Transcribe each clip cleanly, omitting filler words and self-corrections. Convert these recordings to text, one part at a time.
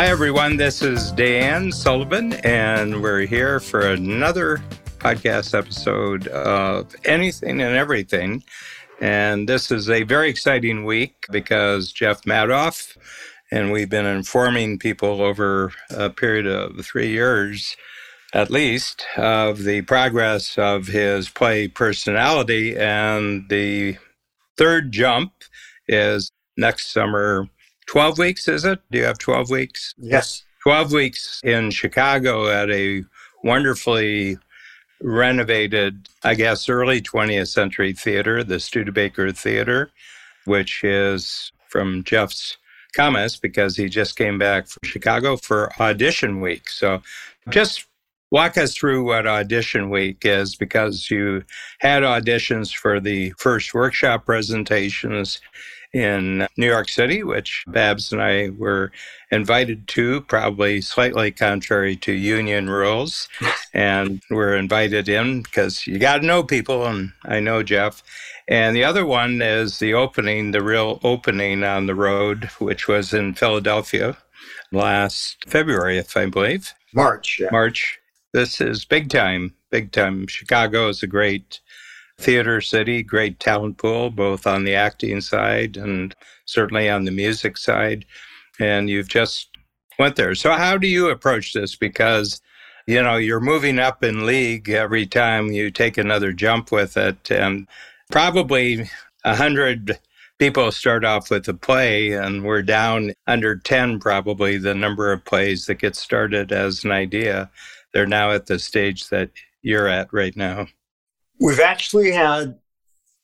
Hi, everyone. This is Dan Sullivan, and we're here for another podcast episode of Anything and Everything. And this is a very exciting week because Jeff Madoff, and we've been informing people over a period of 3 years, at least, of the progress of his play Personality. And the third jump is next summer. 12 weeks, is it? Do you have 12 weeks? Yes. 12 weeks in Chicago at a wonderfully renovated, I guess, early 20th century theater, the Studebaker Theater, which is, from Jeff's comments, because he just came back from Chicago for audition week. So just walk us through what audition week is, because you had auditions for the first workshop presentations in New York City, which Babs and I were invited to, probably slightly contrary to union rules. And we're invited in because you got to know people, and I know Jeff. And the other one is the opening, the real opening on the road, which was in Philadelphia last February, if I believe. March. Yeah. March. This is big time, big time. Chicago is a great theater city, great talent pool, both on the acting side and certainly on the music side. And you've just went there. So how do you approach this? Because, you know, you're moving up in league every time you take another jump with it. And probably 100 people start off with a play, and we're down under 10, probably the number of plays that get started as an idea. They're now at the stage that you're at right now. We've actually had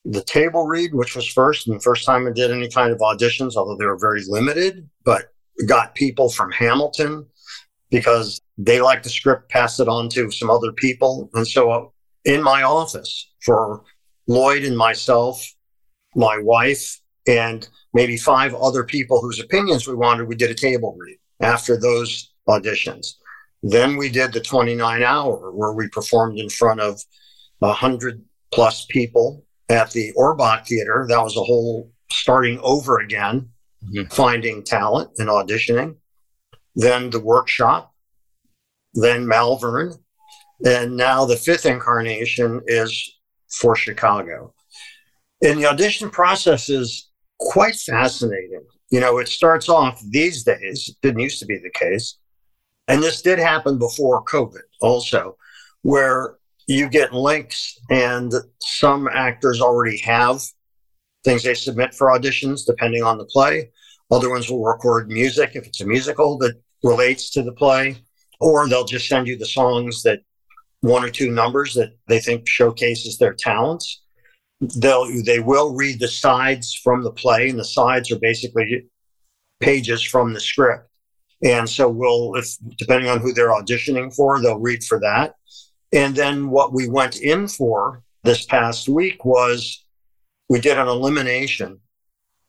the table read, which was first, and the first time I did any kind of auditions, although they were very limited, but we got people from Hamilton because they liked the script, passed it on to some other people. And so in my office for Lloyd and myself, my wife, and maybe 5 other people whose opinions we wanted, we did a table read after those auditions. Then we did the 29-hour where we performed in front of 100+ people at the Orbach Theater. That was a whole starting over again, finding talent and auditioning. Then the workshop, then Malvern. And now the 5th incarnation is for Chicago. And the audition process is quite fascinating. You know, it starts off these days, it didn't used to be the case, and this did happen before COVID also, where you get links, and some actors already have things they submit for auditions, depending on the play. Other ones will record music, if it's a musical that relates to the play, or they'll just send you the songs that 1 or 2 numbers that they think showcases their talents. They will read the sides from the play, and the sides are basically pages from the script. And so depending on who they're auditioning for, they'll read for that. And then what we went in for this past week was we did an elimination.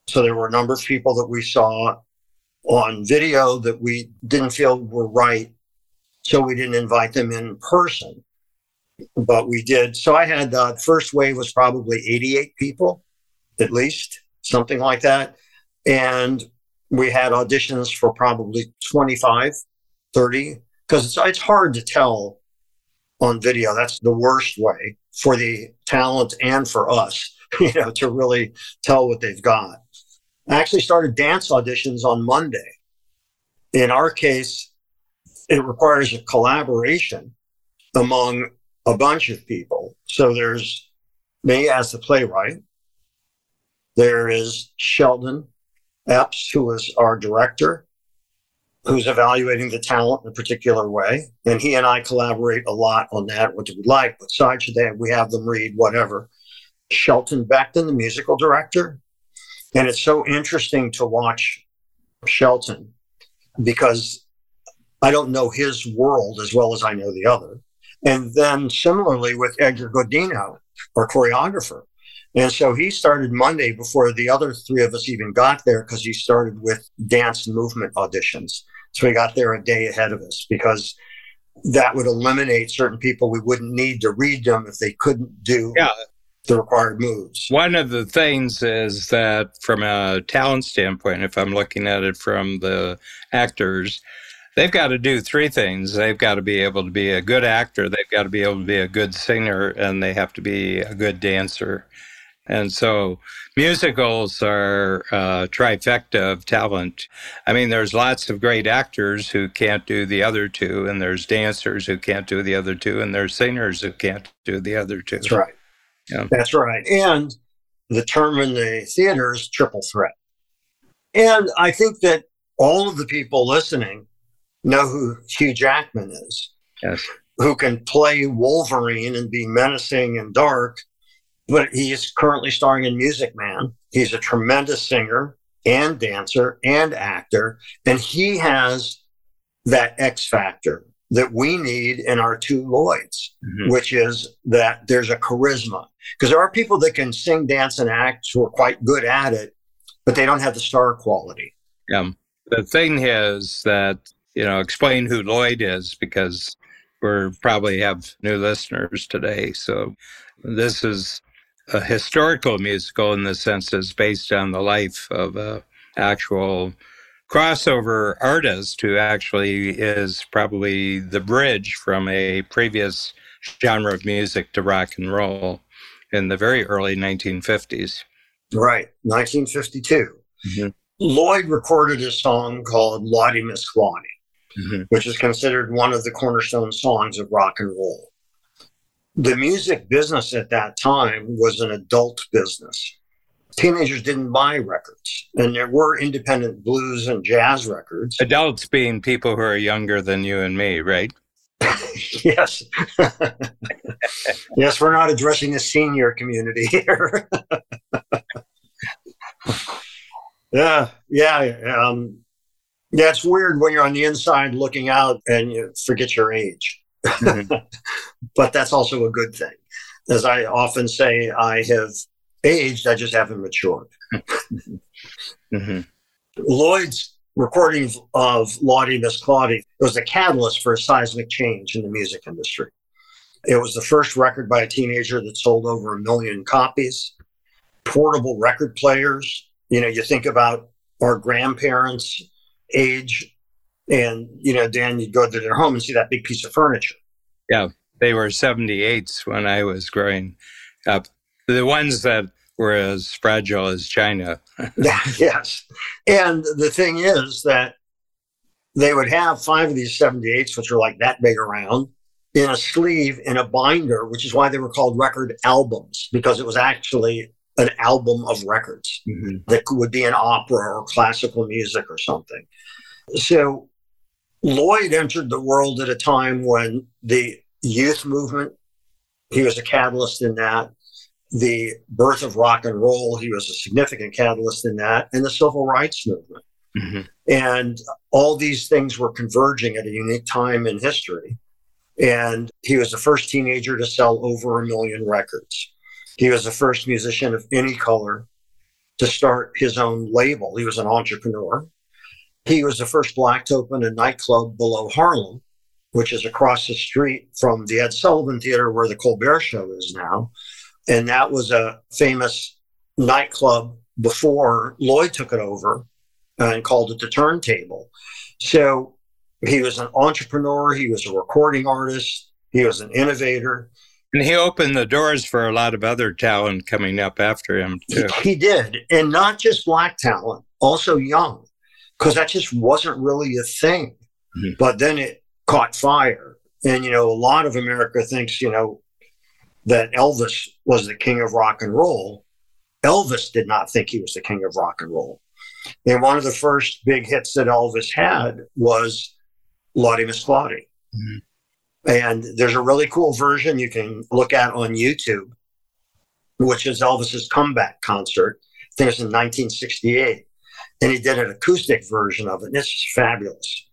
So there were a number of people that we saw on video that we didn't feel were right. So we didn't invite them in person, but we did. So I had the first wave was probably 88 people, at least, something like that. And we had auditions for probably 25, 30, because it's hard to tell on video. That's the worst way for the talent and for us, you know, to really tell what they've got. I actually started dance auditions on Monday. In our case, it requires a collaboration among a bunch of people. So there's me as the playwright. There is Sheldon Epps, who is our director, who's evaluating the talent in a particular way. And he and I collaborate a lot on that. What do we like? What side should they have? We have them read, whatever. Shelton Becton, the musical director. And it's so interesting to watch Shelton because I don't know his world as well as I know the other. And then similarly with Edgar Godino, our choreographer. And so he started Monday before the other 3 of us even got there because he started with dance and movement auditions. So we got there a day ahead of us because that would eliminate certain people. We wouldn't need to read them if they couldn't do the required moves. One of the things is that from a talent standpoint, if I'm looking at it from the actors, they've got to do three things. They've got to be able to be a good actor, they've got to be able to be a good singer, and they have to be a good dancer. And so musicals are a trifecta of talent. I mean, there's lots of great actors who can't do the other two, and there's dancers who can't do the other two, and there's singers who can't do the other two. That's right. Yeah. That's right. And the term in the theater is triple threat. And I think that all of the people listening know who Hugh Jackman is, yes, who can play Wolverine and be menacing and dark. But he is currently starring in Music Man. He's a tremendous singer and dancer and actor. And he has that X factor that we need in our two Lloyds, mm-hmm. which is that there's a charisma. Because there are people that can sing, dance, and act who are quite good at it, but they don't have the star quality. Yeah. The thing is that, you know, explain who Lloyd is, because we're probably have new listeners today. So this is a historical musical in the sense it's based on the life of an actual crossover artist who actually is probably the bridge from a previous genre of music to rock and roll in the very early 1950s. Right, 1952. Mm-hmm. Lloyd recorded a song called Lawdy Miss Clawdy, mm-hmm. which is considered one of the cornerstone songs of rock and roll. The music business at that time was an adult business. Teenagers didn't buy records, and there were independent blues and jazz records. Adults being people who are younger than you and me, right? Yes. Yes, we're not addressing the senior community here. Yeah, it's weird when you're on the inside looking out and you forget your age. Mm-hmm. But that's also a good thing. As I often say, I have aged, I just haven't matured. Mm-hmm. Lloyd's recording of Lawdy Miss Clawdy was the catalyst for a seismic change in the music industry. It was the first record by a teenager that sold over 1 million copies. Portable record players, you know, you think about our grandparents' age, and, you know, Dan, you'd go to their home and see that big piece of furniture. Yeah, they were 78s when I was growing up. The ones that were as fragile as china. Yes. And the thing is that they would have 5 of these 78s, which are like that big around, in a sleeve, in a binder, which is why they were called record albums, because it was actually an album of records mm-hmm. that would be an opera or classical music or something. So Lloyd entered the world at a time when the youth movement, he was a catalyst in that. The birth of rock and roll, he was a significant catalyst in that. And the civil rights movement. Mm-hmm. And all these things were converging at a unique time in history. And he was the first teenager to sell over 1 million records. He was the first musician of any color to start his own label. He was an entrepreneur. He was the first Black to open a nightclub below Harlem, which is across the street from the Ed Sullivan Theater where the Colbert Show is now. And that was a famous nightclub before Lloyd took it over and called it the Turntable. So he was an entrepreneur. He was a recording artist. He was an innovator. And he opened the doors for a lot of other talent coming up after him, too. He did. And not just Black talent, also young. Because that just wasn't really a thing. Mm-hmm. But then it caught fire. And, you know, a lot of America thinks, you know, that Elvis was the king of rock and roll. Elvis did not think he was the king of rock and roll. And one of the first big hits that Elvis had was Lawdy Miss Clawdy. Mm-hmm. And there's a really cool version you can look at on YouTube, which is Elvis's comeback concert. I think it's in 1968. And he did an acoustic version of it, and it's just fabulous.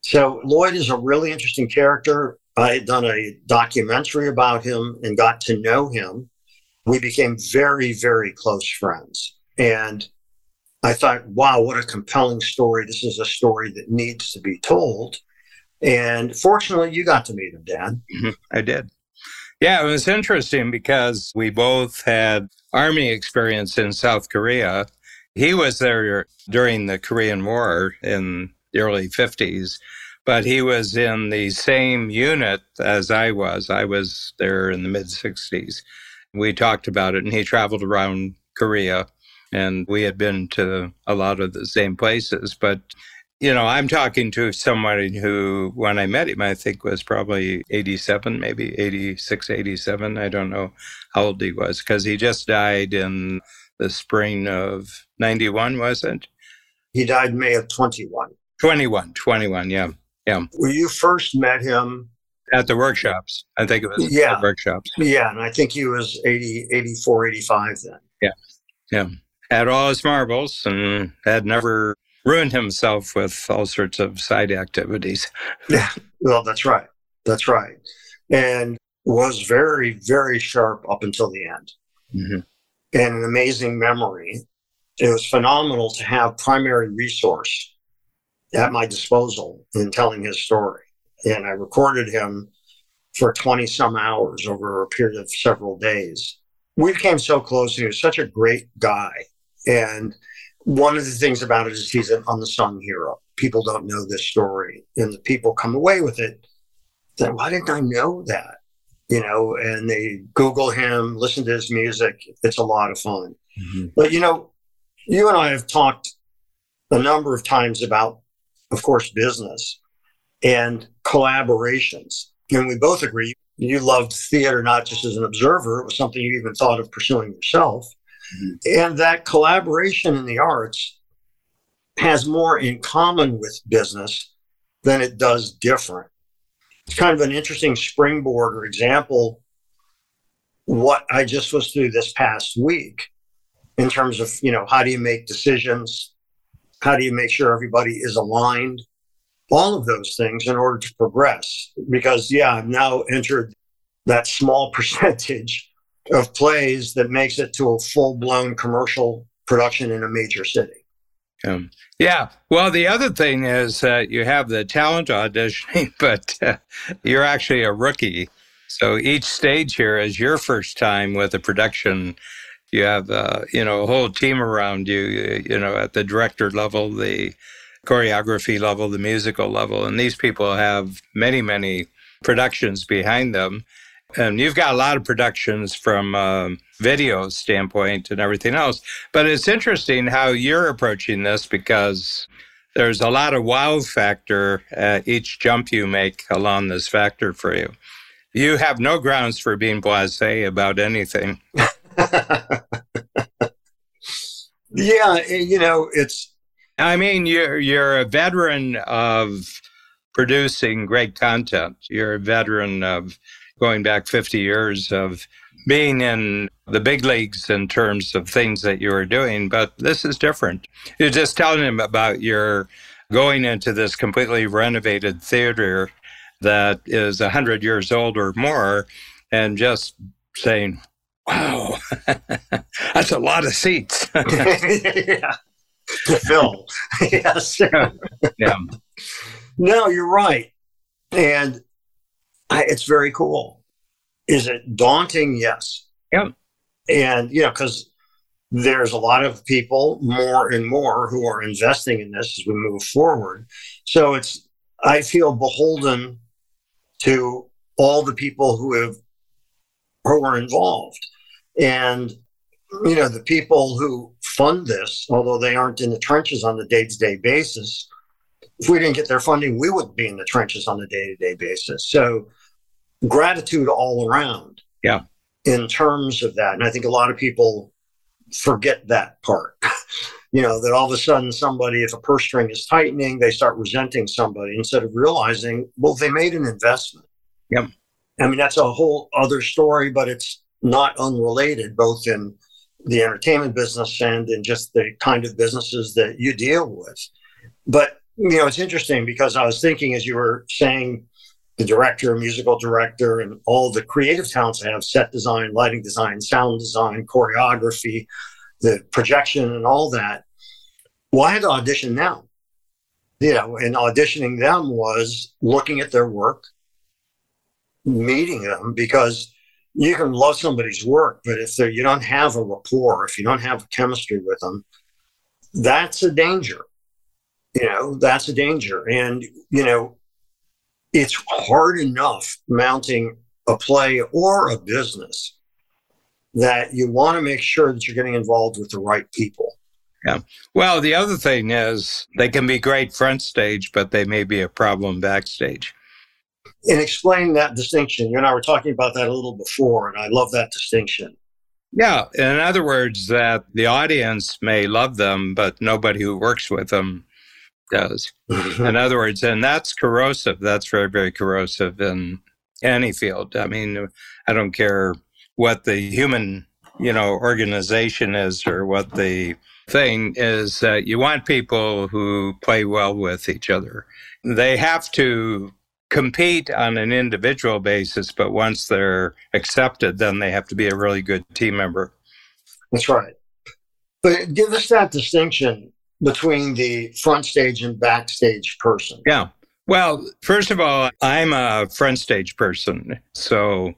So Lloyd is a really interesting character. I had done a documentary about him and got to know him. We became very, very close friends. And I thought, wow, what a compelling story. This is a story that needs to be told. And fortunately, you got to meet him, Dan. Mm-hmm. I did. Yeah, it was interesting because we both had Army experience in South Korea. He was there during the Korean War in the early 50s, but he was in the same unit as I was. I was there in the mid-60s. We talked about it, and he traveled around Korea, and we had been to a lot of the same places. But, you know, I'm talking to somebody who, when I met him, I think was probably 87, maybe 86, 87. I don't know how old he was, because he just died in the spring of 91, was it? He died May of 21. 21, yeah. Yeah. Well, you first met him at the workshops. I think it was the workshops. Yeah, and I think he was 80, 84, 85 then. Yeah, yeah. Had all his marbles and had never ruined himself with all sorts of side activities. Yeah, well, that's right. That's right. And was very, very sharp up until the end. Mm-hmm. And an amazing memory. It was phenomenal to have primary resource at my disposal in telling his story. And I recorded him for 20-some hours over a period of several days. We came so close, and he was such a great guy. And one of the things about it is he's an unsung hero. People don't know this story, and the people come away with it. Then why didn't I know that? You know, and they Google him, listen to his music. It's a lot of fun. Mm-hmm. But, you know, you and I have talked a number of times about, of course, business and collaborations. And we both agree you loved theater not just as an observer, it was something you even thought of pursuing yourself. Mm-hmm. And that collaboration in the arts has more in common with business than it does different. It's kind of an interesting springboard or example what I just was through this past week in terms of, you know, how do you make decisions? How do you make sure everybody is aligned? All of those things in order to progress. Because, yeah, I've now entered that small percentage of plays that makes it to a full-blown commercial production in a major city. Yeah. Well, the other thing is that you have the talent auditioning, but you're actually a rookie. So each stage here is your first time with a production. You have, you know, a whole team around you, you know, at the director level, the choreography level, the musical level. And these people have many, many productions behind them. And you've got a lot of productions from a video standpoint and everything else. But it's interesting how you're approaching this because there's a lot of wow factor at each jump you make along this factor for you. You have no grounds for being blasé about anything. Yeah, you know, it's... I mean, you're a veteran of producing great content. You're a veteran of... going back 50 years of being in the big leagues in terms of things that you were doing, but this is different. You're just telling him about your going into this completely renovated theater that is 100 years old or more and just saying, wow, that's a lot of seats. Yeah, to fill. Yes. Yeah. No, you're right. And it's very cool. Is it daunting? Yes. Yeah. And, you know, because there's a lot of people more and more who are investing in this as we move forward. So it's, I feel beholden to all the people who are involved. And, you know, the people who fund this, although they aren't in the trenches on the day-to-day basis, if we didn't get their funding, we wouldn't be in the trenches on a day-to-day basis. So gratitude all around. Yeah. In terms of that. And I think a lot of people forget that part, you know, that all of a sudden somebody, if a purse string is tightening, they start resenting somebody instead of realizing, well, they made an investment. Yep. I mean, that's a whole other story, but it's not unrelated, both in the entertainment business and in just the kind of businesses that you deal with. But, you know, it's interesting because I was thinking as you were saying the director, musical director, and all the creative talents I have, set design, lighting design, sound design, choreography, the projection and all that. Well, I had to audition them. You know, and auditioning them was looking at their work, meeting them, because you can love somebody's work, but if you don't have a rapport, if you don't have a chemistry with them, that's a danger. You know, that's a danger. And, you know, it's hard enough mounting a play or a business that you want to make sure that you're getting involved with the right people. Yeah. Well, the other thing is they can be great front stage, but they may be a problem backstage. And explain that distinction. You and I were talking about that a little before, and I love that distinction. Yeah. In other words, that the audience may love them, but nobody who works with them does. In other words, and that's corrosive. That's very, very corrosive in any field. I mean, I don't care what the human, you know, organization is or what the thing is, that you want people who play well with each other. They have to compete on an individual basis, but once they're accepted, then they have to be a really good team member. That's right. But give us that distinction between the front stage and backstage person. Yeah. Well, first of all, I'm a front stage person. So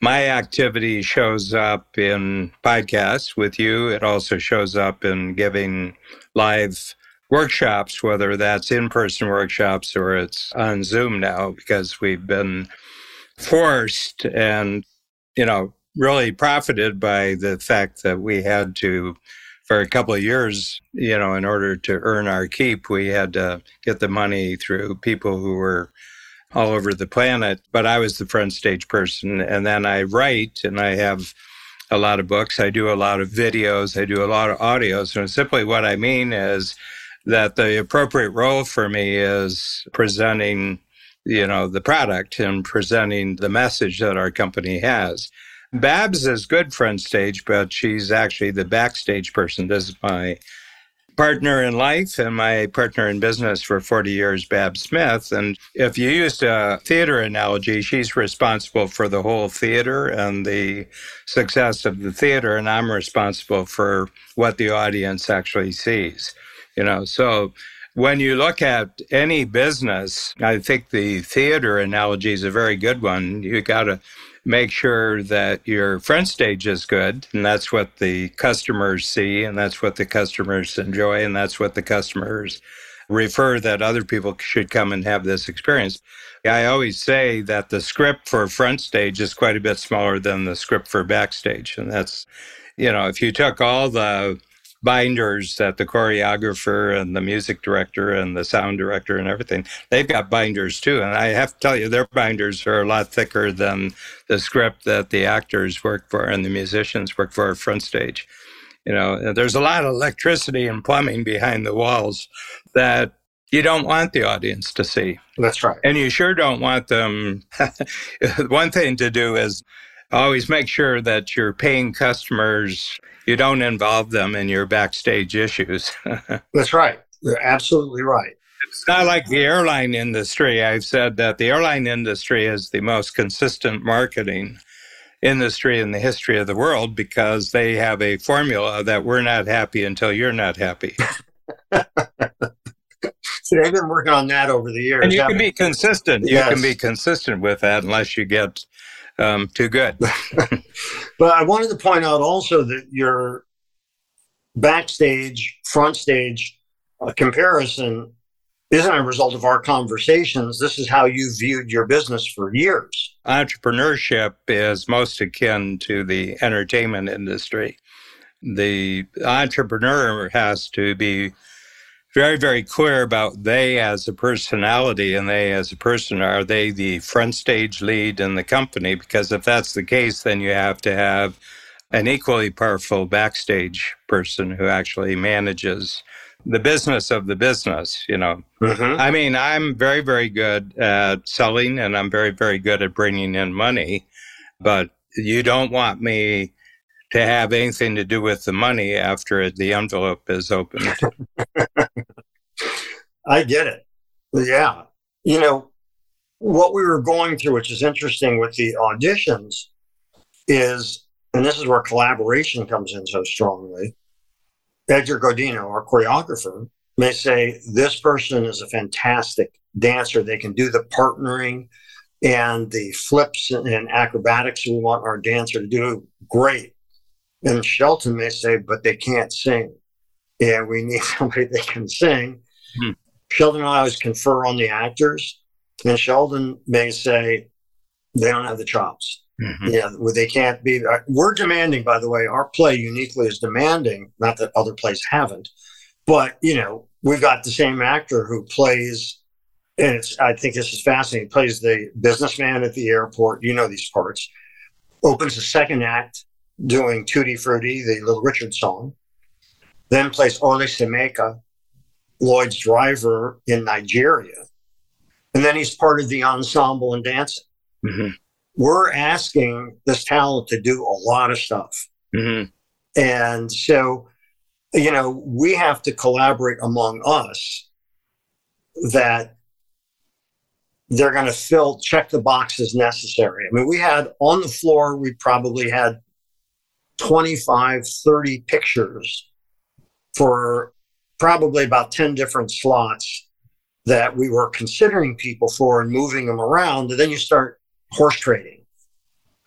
my activity shows up in podcasts with you. It also shows up in giving live workshops, whether that's in-person workshops or it's on Zoom now, because we've been forced and, you know, really profited by the fact that we had to, for a couple of years, you know, in order to earn our keep, we had to get the money through people who were all over the planet. But I was the front stage person. And then I write, and I have a lot of books. I do a lot of videos. I do a lot of audios. And simply what I mean is that the appropriate role for me is presenting, you know, the product and presenting the message that our company has. Babs is good front stage, but she's actually the backstage person. This is my partner in life and my partner in business for 40 years, Babs Smith. And if you used a theater analogy, she's responsible for the whole theater and the success of the theater, and I'm responsible for what the audience actually sees. You know, so when you look at any business, I think the theater analogy is a very good one. You got to make sure that your front stage is good, and that's what the customers see, and that's what the customers enjoy, and that's what the customers refer that other people should come and have this experience. I always say that the script for front stage is quite a bit smaller than the script for backstage, and that's, you know, if you took all the binders that the choreographer and the music director and the sound director and everything, they've got binders too. And I have to tell you, their binders are a lot thicker than the script that the actors work for and the musicians work for front stage. You know, there's a lot of electricity and plumbing behind the walls that you don't want the audience to see. That's right. And you sure don't want them. One thing to do is always make sure that you're paying customers, you don't involve them in your backstage issues. That's right. You're absolutely right. It's not like the airline industry. I've said that the airline industry is the most consistent marketing industry in the history of the world because they have a formula that we're not happy until you're not happy. So they've been working on that over the years. And you can be consistent. Yes. You can be consistent with that unless you get too good. But I wanted to point out also that your backstage, front stage comparison isn't a result of our conversations. This is how you viewed your business for years. Entrepreneurship is most akin to the entertainment industry. The entrepreneur has to be very, very clear about they as a personality and they as a person. Are they the front stage lead in the company? Because if that's the case, then you have to have an equally powerful backstage person who actually manages the business of the business, you know. Mm-hmm. I mean, I'm very, very good at selling and I'm very, very good at bringing in money, but you don't want me to have anything to do with the money after the envelope is opened. I get it. Yeah. You know, what we were going through, which is interesting with the auditions is, and this is where collaboration comes in so strongly, Edgar Godino, our choreographer, may say, this person is a fantastic dancer. They can do the partnering and the flips and acrobatics we want our dancer to do, great. And Shelton may say, but they can't sing. And we need somebody that can sing. Hmm. Sheldon and I always confer on the actors. And Sheldon may say, they don't have the chops. Mm-hmm. Yeah, well, they can't be. We're demanding, by the way, our play uniquely is demanding, not that other plays haven't, but, you know, we've got the same actor who plays, and it's, I think this is fascinating, plays the businessman at the airport, you know these parts, opens the second act doing Tutti Frutti, the Little Richard song, then plays Ole Semeka, Lloyd's driver in Nigeria, and then he's part of the ensemble and dancing. Mm-hmm. We're asking this talent to do a lot of stuff. Mm-hmm. And so, you know, we have to collaborate among us that they're going to fill, check the boxes necessary. I mean, we had on the floor, we probably had 25, 30 pictures for probably about 10 different slots that we were considering people for and moving them around. And then you start horse trading.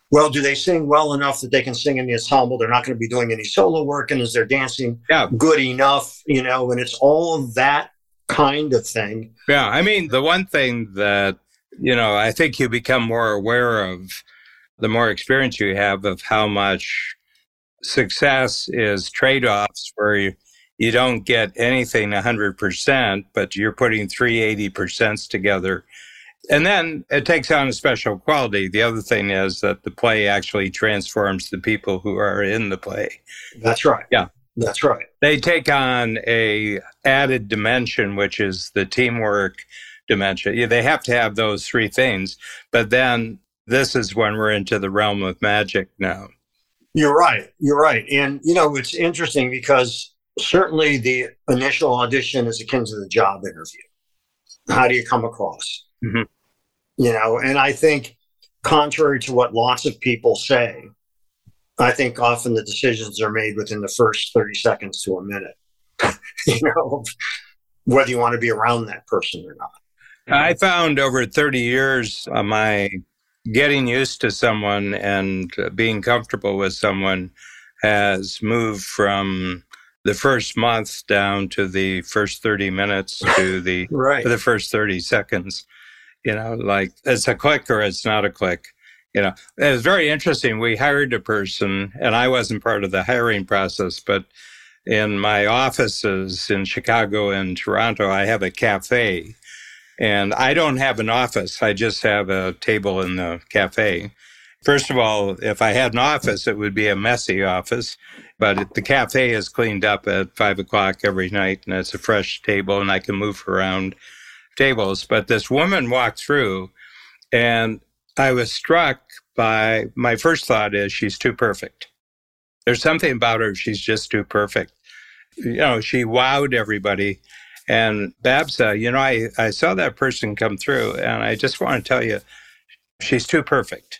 Well, do they sing well enough that they can sing in the ensemble? They're not going to be doing any solo work. And is their dancing good enough? You know, and it's all that kind of thing. Yeah. I mean, the one thing that, you know, I think you become more aware of the more experience you have of how much success is trade-offs where you don't get anything 100%, but you're putting 380% together. And then it takes on a special quality. The other thing is that the play actually transforms the people who are in the play. That's right. Yeah. That's right. They take on a added dimension, which is the teamwork dimension. They have to have those three things. But then this is when we're into the realm of magic now. You're right. You're right. And, you know, it's interesting because certainly the initial audition is akin to the job interview. How do you come across? Mm-hmm. You know, and I think contrary to what lots of people say, I think often the decisions are made within the first 30 seconds to a minute, you know, whether you want to be around that person or not. I found over 30 years my getting used to someone and being comfortable with someone has moved from the first month down to the first 30 minutes to the right. to the first 30 seconds. You know, like it's a click or it's not a click. You know, it was very interesting. We hired a person, and I wasn't part of the hiring process, but in my offices in Chicago and Toronto, I have a cafe, and I don't have an office. I just have a table in the cafe. First of all, if I had an office, it would be a messy office. But the cafe is cleaned up at 5 o'clock every night, and it's a fresh table, and I can move around tables. But this woman walked through, and I was struck by, my first thought is, she's too perfect. There's something about her, she's just too perfect. You know, she wowed everybody. And Babs, you know, I saw that person come through, and I just want to tell you, she's too perfect.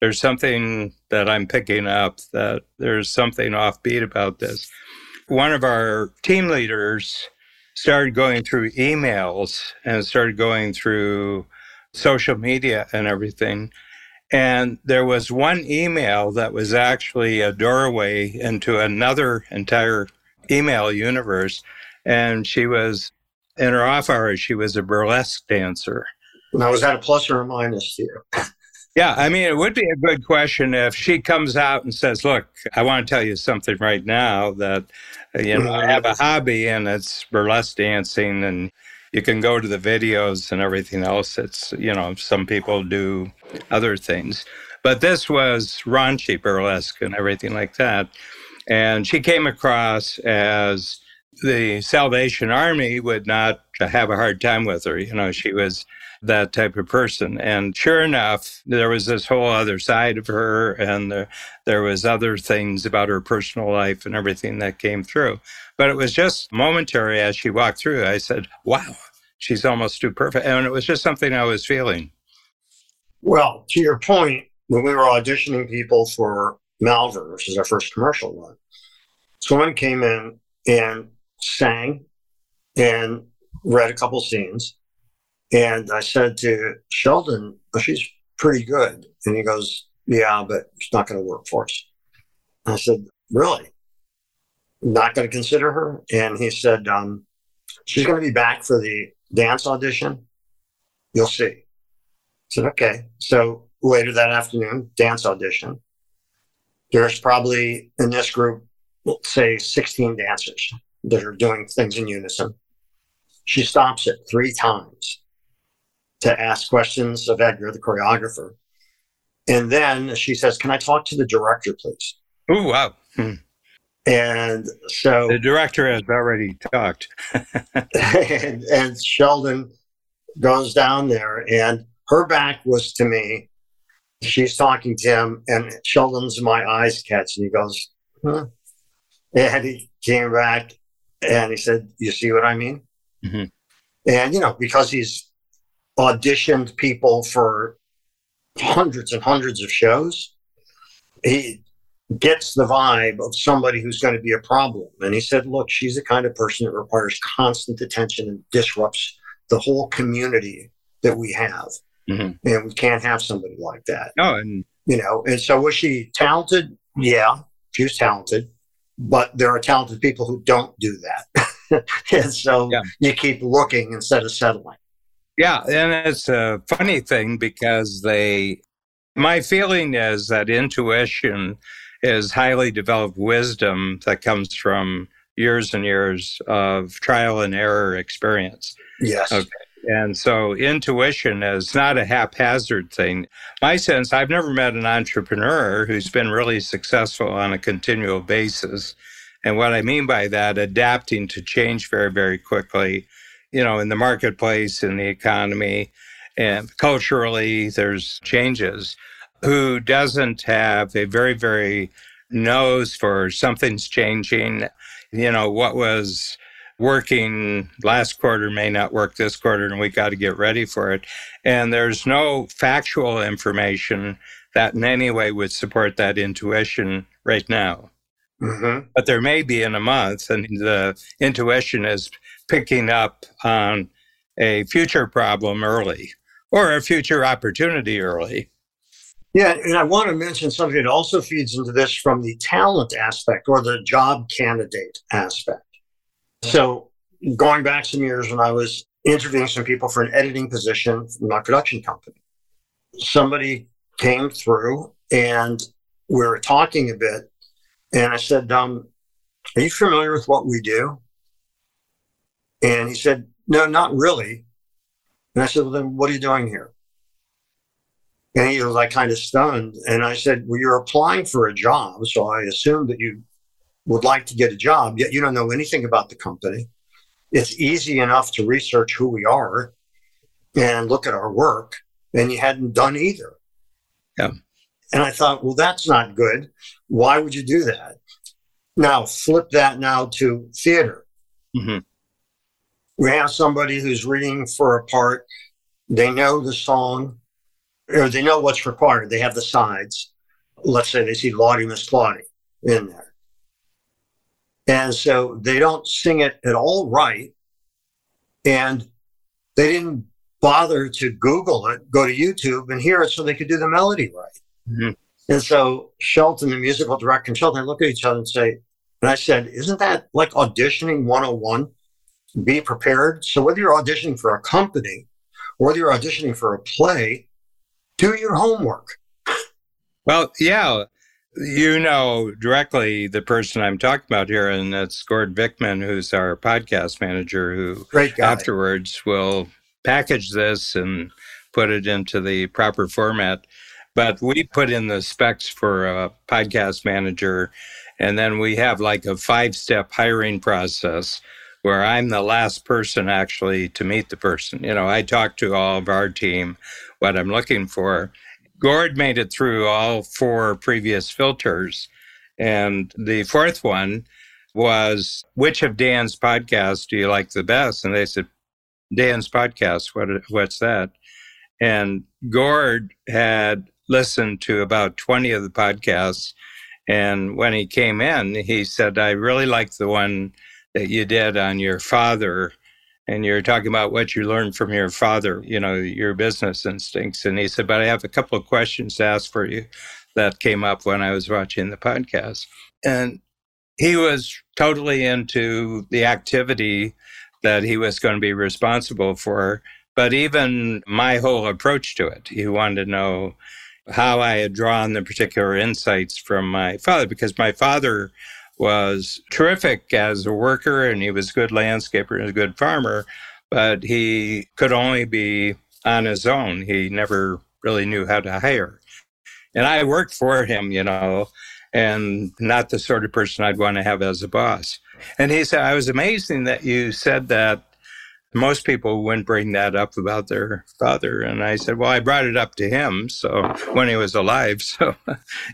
There's something that I'm picking up, that there's something offbeat about this. One of our team leaders started going through emails and started going through social media and everything. And there was one email that was actually a doorway into another entire email universe. And she was, in her off hours, she was a burlesque dancer. Now, was that a plus or a minus to you? Yeah, I mean, it would be a good question if she comes out and says, look, I want to tell you something right now that, you know, I have a hobby and it's burlesque dancing and you can go to the videos and everything else. It's, you know, some people do other things. But this was raunchy burlesque and everything like that. And she came across as the Salvation Army would not have a hard time with her. You know, she was that type of person. And sure enough, there was this whole other side of her, and there was other things about her personal life and everything that came through. But it was just momentary as she walked through. I said, wow, she's almost too perfect. And it was just something I was feeling. Well, to your point, when we were auditioning people for Malvern, which is our first commercial one, someone came in and sang and read a couple scenes. And I said to Sheldon, well, she's pretty good. And he goes, yeah, but it's not going to work for us. I said, really? Not going to consider her? And he said, she's going to be back for the dance audition. You'll see. I said, okay. So later that afternoon, dance audition. There's probably in this group, let's say 16 dancers that are doing things in unison. She stops it 3 times to ask questions of Edgar, the choreographer. And then she says, can I talk to the director, please? Oh, wow. Hmm. And so the director has already talked. and Sheldon goes down there, and her back was to me. She's talking to him, and Sheldon's my eyes catch, and he goes, huh? And he came back, and he said, you see what I mean? Mm-hmm. And, you know, because he's auditioned people for hundreds and hundreds of shows, he gets the vibe of somebody who's going to be a problem. And he said, look, she's the kind of person that requires constant attention and disrupts the whole community that we have. Mm-hmm. And we can't have somebody like that. Oh, and you know, and so was she talented? Yeah, she was talented, but there are talented people who don't do that. And so you keep looking instead of settling. Yeah, and it's a funny thing because my feeling is that intuition is highly developed wisdom that comes from years and years of trial and error experience. Yes. Okay. And so intuition is not a haphazard thing. My sense, I've never met an entrepreneur who's been really successful on a continual basis. And what I mean by that, adapting to change very, very quickly, you know, in the marketplace, in the economy, and culturally, there's changes. Who doesn't have a very, very nose for something's changing, you know, what was working last quarter may not work this quarter, and we got to get ready for it. And there's no factual information that in any way would support that intuition right now. Mm-hmm. But there may be in a month, and the intuition is picking up on a future problem early or a future opportunity early. Yeah, and I want to mention something that also feeds into this from the talent aspect or the job candidate aspect. So going back some years when I was interviewing some people for an editing position from my production company, somebody came through and we were talking a bit. And I said, are you familiar with what we do? And he said, no, not really. And I said, well, then what are you doing here? And he was like kind of stunned. And I said, well, you're applying for a job. So I assumed that you would like to get a job, yet you don't know anything about the company. It's easy enough to research who we are and look at our work, and you hadn't done either. Yeah. And I thought, well, that's not good. Why would you do that? Now, flip that now to theater. Mm-hmm. We have somebody who's reading for a part. They know the song, or they know what's required. They have the sides. Let's say they see Lawdy Miss Clawdy in there. And so they don't sing it at all right. And they didn't bother to Google it, go to YouTube and hear it so they could do the melody right. Mm-hmm. And so Shelton, the musical director, and Shelton look at each other and I said, isn't that like auditioning 101? Be prepared. So whether you're auditioning for a company or whether you're auditioning for a play, do your homework. Well, yeah. You know directly the person I'm talking about here, and that's Gord Vickman, who's our podcast manager, who afterwards will package this and put it into the proper format. But we put in the specs for a podcast manager, and then we have like a 5-step hiring process where I'm the last person actually to meet the person. You know, I talk to all of our team what I'm looking for. Gord made it through all 4 previous filters. And the 4th one was, which of Dan's podcasts do you like the best? And they said, Dan's podcast, what's that? And Gord had listened to about 20 of the podcasts. And when he came in, he said, I really like the one that you did on your father And you're talking about what you learned from your father, you know, your business instincts. And he said, but I have a couple of questions to ask for you that came up when I was watching the podcast. And he was totally into the activity that he was going to be responsible for. But even my whole approach to it, he wanted to know how I had drawn the particular insights from my father, because my father was terrific as a worker, and he was a good landscaper and a good farmer, but he could only be on his own. He never really knew how to hire. And I worked for him, you know, and not the sort of person I'd want to have as a boss. And he said, I was amazing that you said that. Most people wouldn't bring that up about their father. And I said, well, I brought it up to him, so when he was alive. So,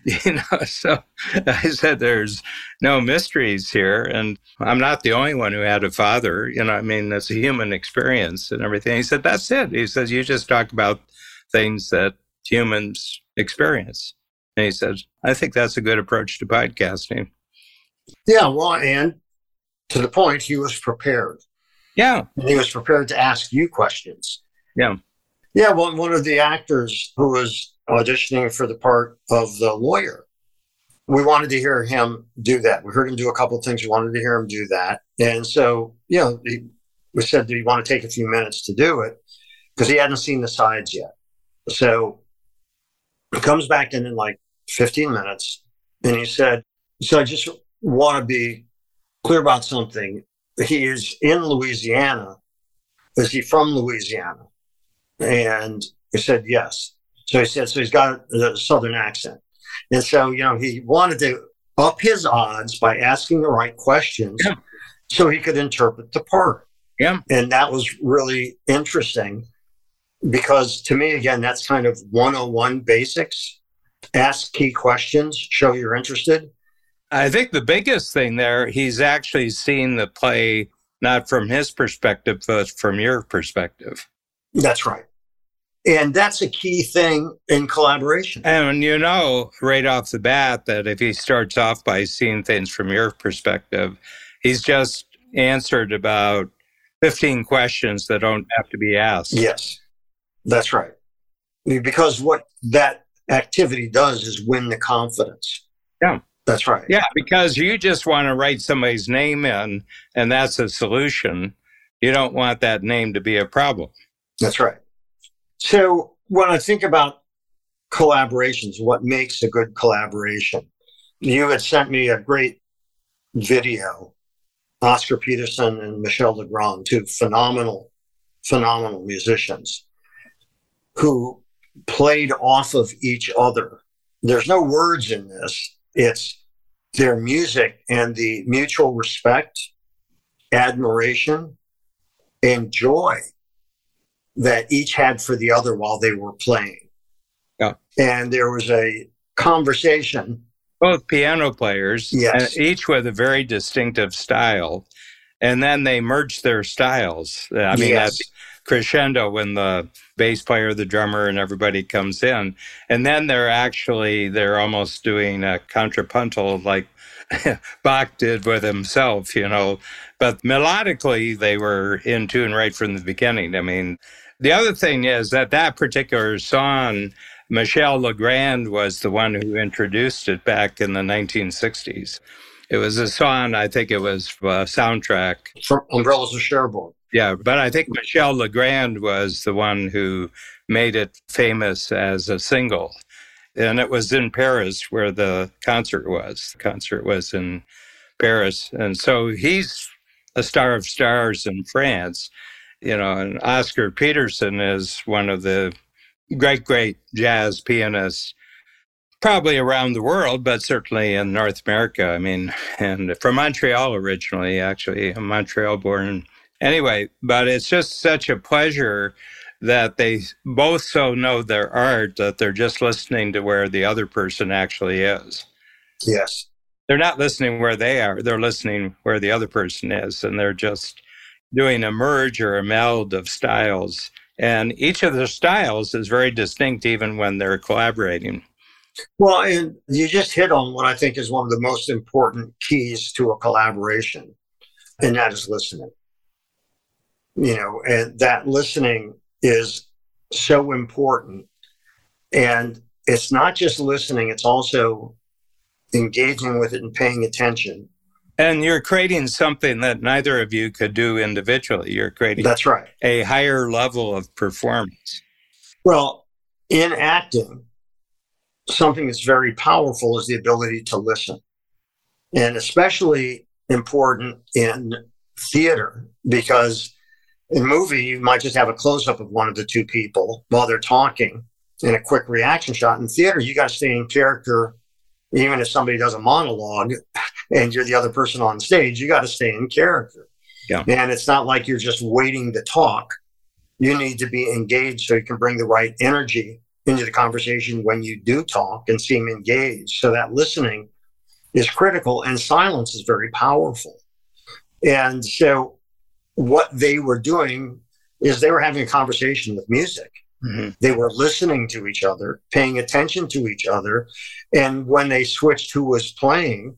you know, so I said, there's no mysteries here. And I'm not the only one who had a father. You know, I mean, that's a human experience and everything. He said, that's it. He says, you just talk about things that humans experience. And he says, I think that's a good approach to podcasting. Yeah, well, and to the point, he was prepared. Yeah. And he was prepared to ask you questions. Yeah. Yeah, well, one of the actors who was auditioning for the part of the lawyer, we wanted to hear him do that. We heard him do a couple of things. We wanted to hear him do that. And so, you know, we said, do you want to take a few minutes to do it? Because he hadn't seen the sides yet. So he comes back in like 15 minutes. And he said, so I just want to be clear about something. He is in Louisiana. Is he from Louisiana? And he said, yes. So he said, so he's got a southern accent. And so, you know, he wanted to up his odds by asking the right questions so he could interpret the part. Yeah. And that was really interesting because to me, again, that's kind of 101 basics. Ask key questions, show you're interested. I think the biggest thing there, he's actually seen the play not from his perspective, but from your perspective. That's right. And that's a key thing in collaboration. And you know right off the bat that if he starts off by seeing things from your perspective, he's just answered about 15 questions that don't have to be asked. Yes, that's right. Because what that activity does is win the confidence. Yeah. That's right. Yeah, because you just want to write somebody's name in, and that's a solution. You don't want that name to be a problem. That's right. So when I think about collaborations, what makes a good collaboration? You had sent me a great video, Oscar Peterson and Michel Legrand, two phenomenal, phenomenal musicians who played off of each other. There's no words in this. It's their music and the mutual respect, admiration, and joy that each had for the other while they were playing. Yeah. And there was a conversation. Both piano players, yes, and each with a very distinctive style. And then they merged their styles. I mean, yes, that's crescendo when the bass player, the drummer, and everybody comes in. And then they're almost doing a contrapuntal like Bach did with himself, you know. But melodically, they were in tune right from the beginning. I mean, the other thing is that particular song, Michel Legrand was the one who introduced it back in the 1960s. It was a song, I think it was a soundtrack. From Umbrellas of Cherbourg. Yeah, but I think Michel Legrand was the one who made it famous as a single. And it was in Paris where the concert was. The concert was in Paris. And so he's a star of stars in France. You know, and Oscar Peterson is one of the great, great jazz pianists, probably around the world, but certainly in North America. I mean, and from Montreal originally, actually, a Montreal-born. Anyway, but it's just such a pleasure that they both so know their art that they're just listening to where the other person actually is. Yes. They're not listening where they are. They're listening where the other person is, and they're just doing a merge or a meld of styles. And each of their styles is very distinct even when they're collaborating. Well, and you just hit on what I think is one of the most important keys to a collaboration, and that is listening. you know, and that listening is so important. And it's not just listening, it's also engaging with it and paying attention. And you're creating something that neither of you could do individually. You're creating a higher level of performance. Well, in acting, something that's very powerful is the ability to listen. And especially important in theater, because in a movie, you might just have a close-up of one of the two people while they're talking and a quick reaction shot. In theater, you got to stay in character. Even if somebody does a monologue and you're the other person on stage, you got to stay in character. Yeah. And it's not like you're just waiting to talk. You need to be engaged so you can bring the right energy into the conversation when you do talk and seem engaged. So that listening is critical, and silence is very powerful. And so what they were doing is they were having a conversation with music. Mm-hmm. They were listening to each other, paying attention to each other. And when they switched who was playing,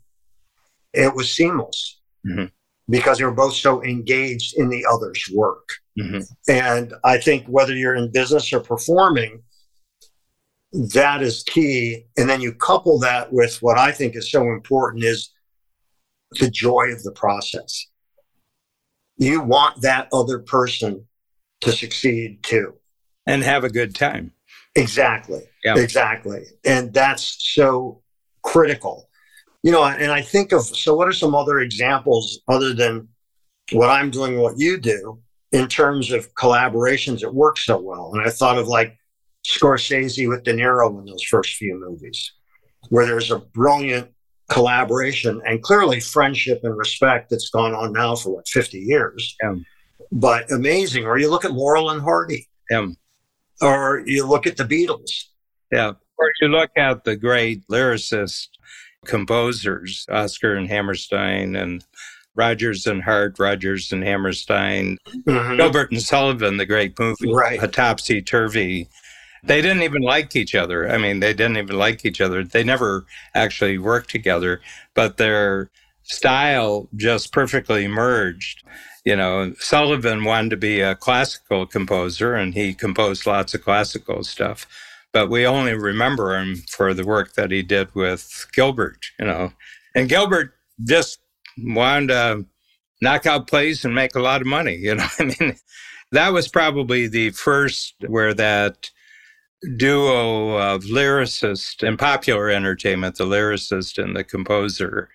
it was seamless mm-hmm. because they were both so engaged in the other's work. Mm-hmm. And I think whether you're in business or performing, that is key. And then you couple that with what I think is so important is the joy of the process. You want that other person to succeed too. And have a good time. Exactly. Yeah. Exactly. And that's so critical. You know, and I think of, so what are some other examples other than what I'm doing, what you do, in terms of collaborations that work so well? And I thought of like Scorsese with De Niro in those first few movies, where there's a brilliant collaboration and clearly friendship and respect that's gone on now for, what, 50 years. Yeah. But amazing. Or you look at Laurel and Hardy. Yeah. Or you look at the Beatles. Yeah. Or you look at the great lyricist composers, Oscar and Hammerstein and Rogers and Hart, Rogers and Hammerstein, mm-hmm. Gilbert and Sullivan, the great movie, Topsy-Turvy. They didn't even like each other. I mean, they didn't even like each other. They never actually worked together, but their style just perfectly merged. You know, Sullivan wanted to be a classical composer, and he composed lots of classical stuff. But we only remember him for the work that he did with Gilbert, you know. And Gilbert just wanted to knock out plays and make a lot of money, you know. I mean, that was probably the first where that duo of lyricist and popular entertainment, the lyricist and the composer,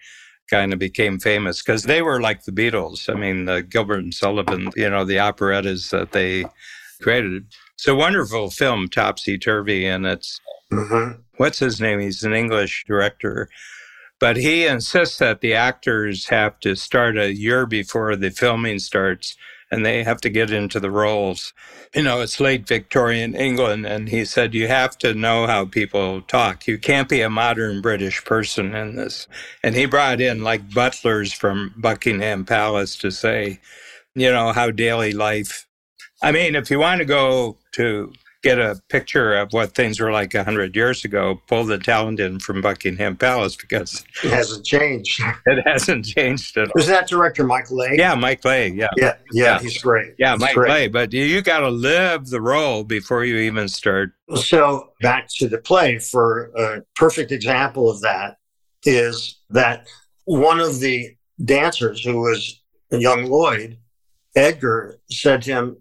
kind of became famous, because they were like the Beatles. I mean, the Gilbert and Sullivan, you know, the operettas that they created. It's a wonderful film, Topsy-Turvy, and it's, mm-hmm. what's his name? He's an English director. But he insists that the actors have to start a year before the filming starts, and they have to get into the roles. You know, it's late Victorian England, and he said, you have to know how people talk. You can't be a modern British person in this. And he brought in, like, butlers from Buckingham Palace to say, you know, how daily life... I mean, if you want to go to get a picture of what things were like 100 years ago, pull the talent in from Buckingham Palace, because... It hasn't changed. It hasn't changed at all. Was that director Mike Leigh? Yeah, Mike Leigh, yeah. Yeah, he's great. Yeah, he's Mike great. Leigh, but you got to live the role before you even start. So back to the play, for a perfect example of that is that one of the dancers, who was a young Lloyd, Edgar, said to him,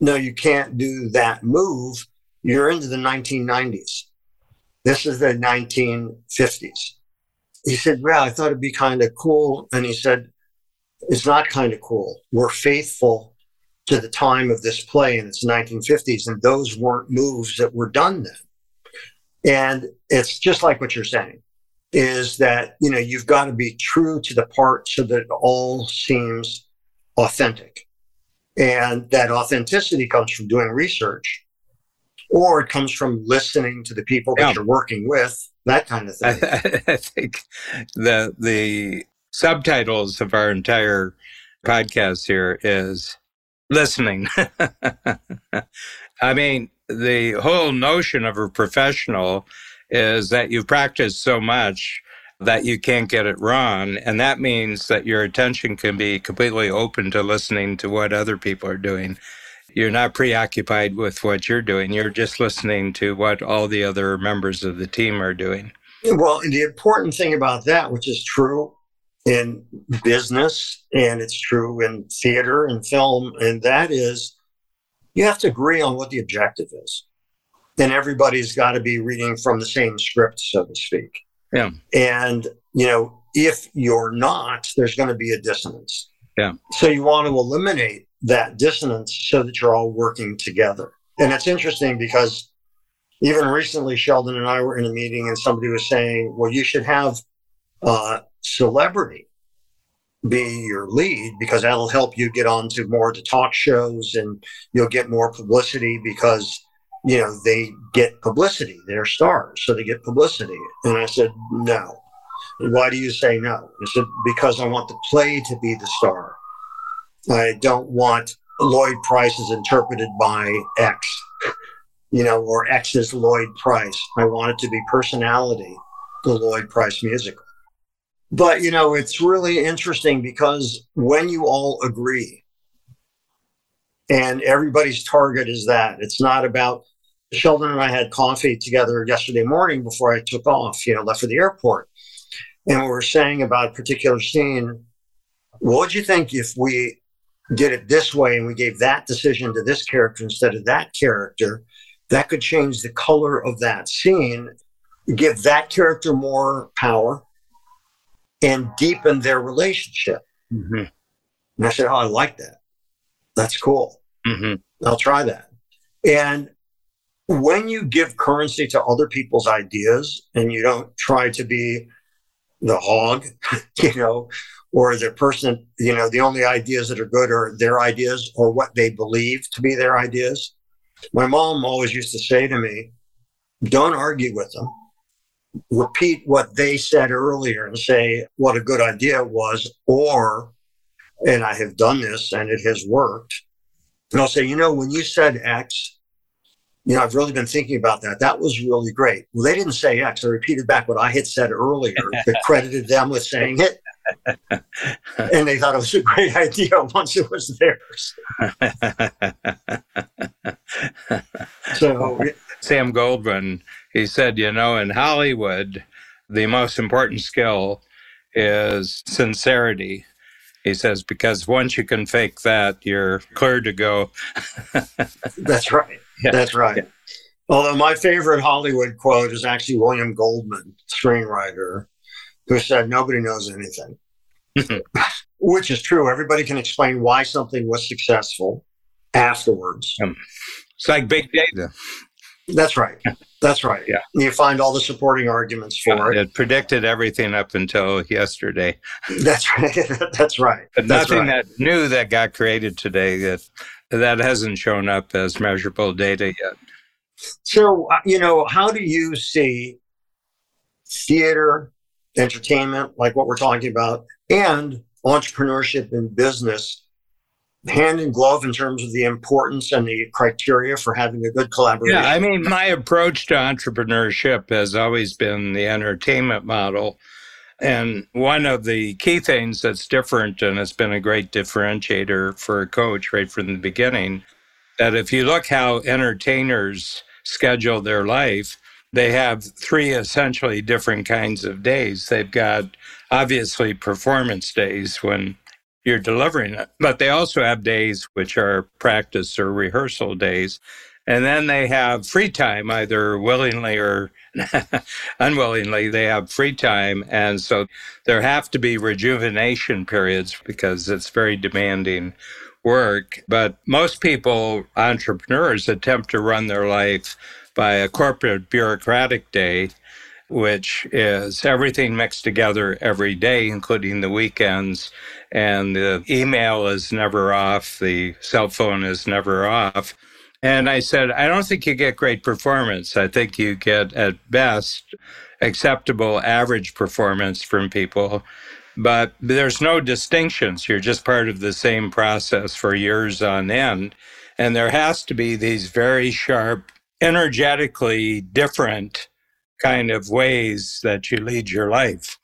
no, you can't do that move. You're into the 1990s. This is the 1950s. He said, well, I thought it'd be kind of cool. And he said, it's not kind of cool. We're faithful to the time of this play, and it's 1950s, and those weren't moves that were done then. And it's just like what you're saying, is that, you know, you've got to be true to the part so that it all seems authentic. And that authenticity comes from doing research, or it comes from listening to the people that you're working with, that kind of thing. I think the subtitles of our entire podcast here is listening. I mean, the whole notion of a professional is that you've practiced so much that you can't get it wrong. And that means that your attention can be completely open to listening to what other people are doing. You're not preoccupied with what you're doing. You're just listening to what all the other members of the team are doing. Well, and the important thing about that, which is true in business and it's true in theater and film, and that is you have to agree on what the objective is. And everybody's got to be reading from the same script, so to speak. Yeah. And, you know, if you're not, there's going to be a dissonance. Yeah. So you want to eliminate that dissonance so that you're all working together. And it's interesting because even recently, Sheldon and I were in a meeting and somebody was saying, well, you should have celebrity be your lead because that'll help you get on to more to talk shows and you'll get more publicity because, you know, they get publicity. They're stars, so they get publicity. And I said, no. Why do you say no? I said, because I want the play to be the star. I don't want Lloyd Price is interpreted by X, you know, or X is Lloyd Price. I want it to be personality, the Lloyd Price musical. But, you know, it's really interesting because when you all agree and everybody's target is that, it's not about, Sheldon and I had coffee together yesterday morning before I took off, you know, left for the airport. And we were saying about a particular scene, what would you think if we did it this way and we gave that decision to this character instead of that character? That could change the color of that scene, give that character more power, and deepen their relationship. Mm-hmm. And I said, oh, I like that. That's cool. Mm-hmm. I'll try that. And when you give currency to other people's ideas and you don't try to be the hog, you know, or the person, you know, the only ideas that are good are their ideas or what they believe to be their ideas. My mom always used to say to me, don't argue with them. Repeat what they said earlier and say what a good idea was, or, and I have done this and it has worked. And I'll say, you know, when you said X, you know, I've really been thinking about that. That was really great. Well, they didn't say X. I repeated back what I had said earlier, but credited them with saying it. And they thought it was a great idea once it was theirs. So Sam Goldwyn, he said, you know, in Hollywood, the most important skill is sincerity. He says, because once you can fake that, you're clear to go. That's right. Yeah. That's right. Yeah. Although my favorite Hollywood quote is actually William Goldman, screenwriter, who said, nobody knows anything, which is true. Everybody can explain why something was successful afterwards. It's like big data. That's right. That's right. Yeah. You find all the supporting arguments for it. It predicted everything up until yesterday. That's right. That's right. But nothing that new that got created today that hasn't shown up as measurable data yet. So, you know, how do you see theater, entertainment, like what we're talking about, and entrepreneurship and business hand in glove in terms of the importance and the criteria for having a good collaboration? Yeah, I mean, my approach to entrepreneurship has always been the entertainment model. And one of the key things that's different, and it's been a great differentiator for a coach right from the beginning, that if you look how entertainers schedule their life, they have three essentially different kinds of days. They've got, obviously, performance days when you're delivering it, but they also have days which are practice or rehearsal days. And then they have free time, either willingly or unwillingly, they have free time. And so there have to be rejuvenation periods because it's very demanding work. But most people, entrepreneurs, attempt to run their life by a corporate bureaucratic day, which is everything mixed together every day, including the weekends. And the email is never off. The cell phone is never off. And I said, I don't think you get great performance. I think you get, at best, acceptable average performance from people. But there's no distinctions. You're just part of the same process for years on end. And there has to be these very sharp, energetically different kind of ways that you lead your life.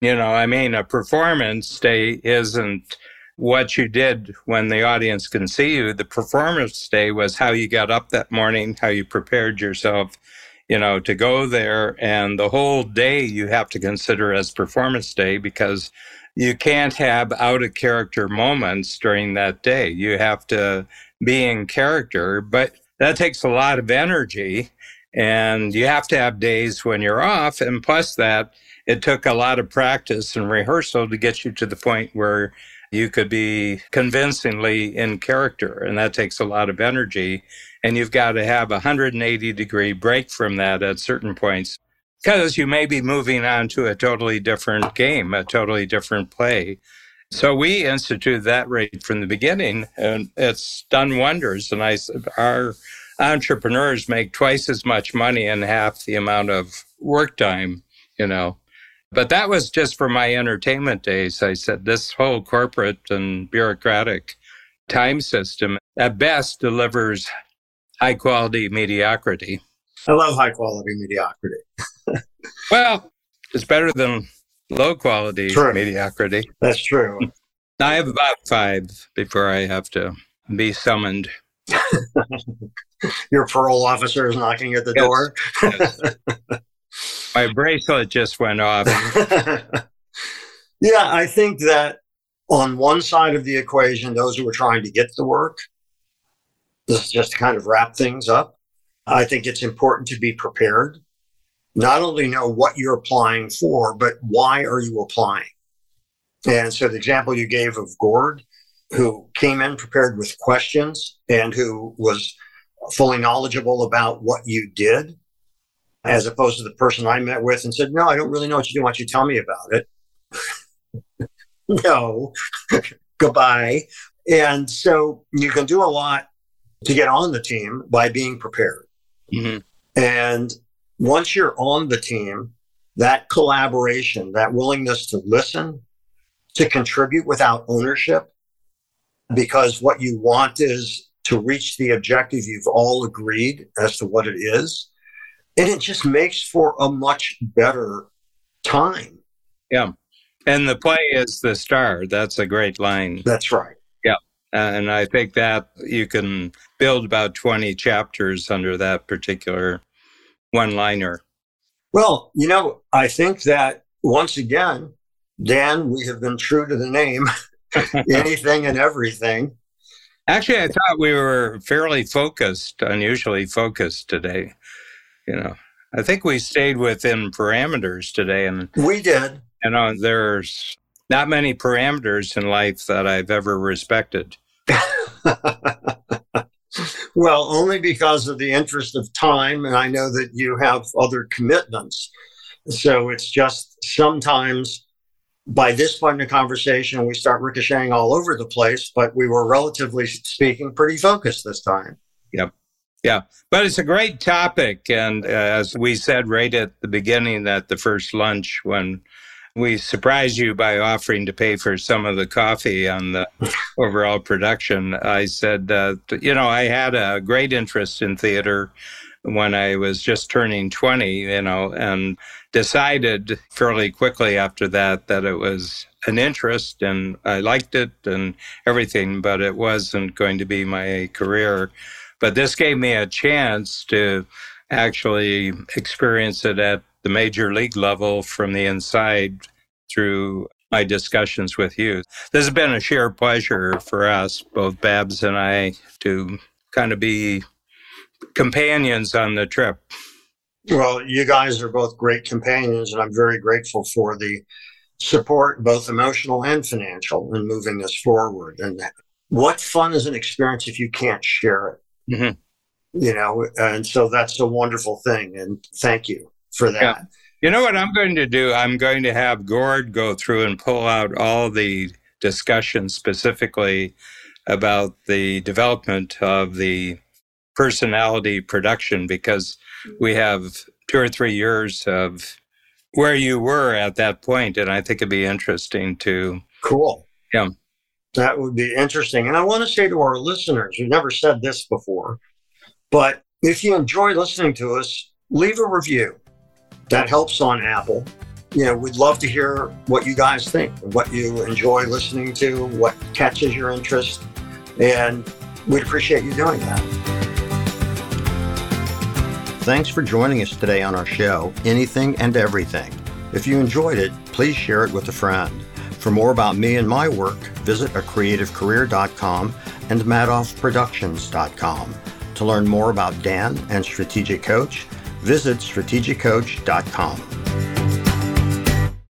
You know, I mean, a performance day isn't what you did when the audience can see you. The performance day was how you got up that morning, how you prepared yourself, you know, to go there. And the whole day you have to consider as performance day, because you can't have out of character moments during that day. You have to be in character, but that takes a lot of energy. And you have to have days when you're off. And plus that, it took a lot of practice and rehearsal to get you to the point where you could be convincingly in character. And that takes a lot of energy. And you've got to have a 180-degree break from that at certain points, because you may be moving on to a totally different game, a totally different play. So we instituted that right from the beginning, and it's done wonders. And our entrepreneurs make twice as much money and half the amount of work time, you know. But that was just for my entertainment days. I said this whole corporate and bureaucratic time system at best delivers high-quality mediocrity. I love high-quality mediocrity. Well, it's better than low-quality mediocrity. That's true. I have about 5 before I have to be summoned. Your parole officer is knocking at the door. Yes. My bracelet just went off. Yeah, I think that on one side of the equation, those who are trying to get the work, this is just to kind of wrap things up, I think it's important to be prepared. Not only know what you're applying for, but why are you applying? And so the example you gave of Gord, who came in prepared with questions and who was fully knowledgeable about what you did, as opposed to the person I met with and said, no, I don't really know what you do. Why don't you tell me about it? No. Goodbye. And so you can do a lot to get on the team by being prepared. Mm-hmm. And once you're on the team, that collaboration, that willingness to listen, to contribute without ownership, because what you want is to reach the objective you've all agreed as to what it is. And it just makes for a much better time. Yeah. And the play is the star. That's a great line. That's right. Yeah. And I think that you can build about 20 chapters under that particular one-liner. Well, you know, I think that once again, Dan, we have been true to the name, anything and everything. Actually, I thought we were fairly focused, unusually focused today. You know, I think we stayed within parameters today. And we did. You know, there's not many parameters in life that I've ever respected. Well, only because of the interest of time. And I know that you have other commitments. So it's just sometimes by this point in the conversation, we start ricocheting all over the place. But we were, relatively speaking, pretty focused this time. Yep. Yeah, but it's a great topic. And as we said right at the beginning, at the first lunch, when we surprised you by offering to pay for some of the coffee on the overall production, I said, you know, I had a great interest in theater when I was just turning 20, you know, and decided fairly quickly after that that it was an interest and I liked it and everything, but it wasn't going to be my career. But this gave me a chance to actually experience it at the major league level from the inside through my discussions with you. This has been a sheer pleasure for us, both Babs and I, to kind of be companions on the trip. Well, you guys are both great companions, and I'm very grateful for the support, both emotional and financial, in moving this forward. And what fun is an experience if you can't share it? Mm-hmm. You know, and so that's a wonderful thing. And thank you for that. Yeah. You know what I'm going to do? I'm going to have Gord go through and pull out all the discussions specifically about the development of the personality production, because we have 2 or 3 years of where you were at that point, and I think it'd be interesting to... Cool. Yeah. That would be interesting. And I want to say to our listeners, we've never said this before, but if you enjoy listening to us, leave a review. That helps on Apple. you know, we'd love to hear what you guys think, what you enjoy listening to, what catches your interest, and we'd appreciate you doing that. Thanks for joining us today on our show, Anything and Everything. If you enjoyed it, please share it with a friend. For more about me and my work, visit acreativecareer.com and madoffproductions.com. To learn more about Dan and Strategic Coach, visit strategiccoach.com.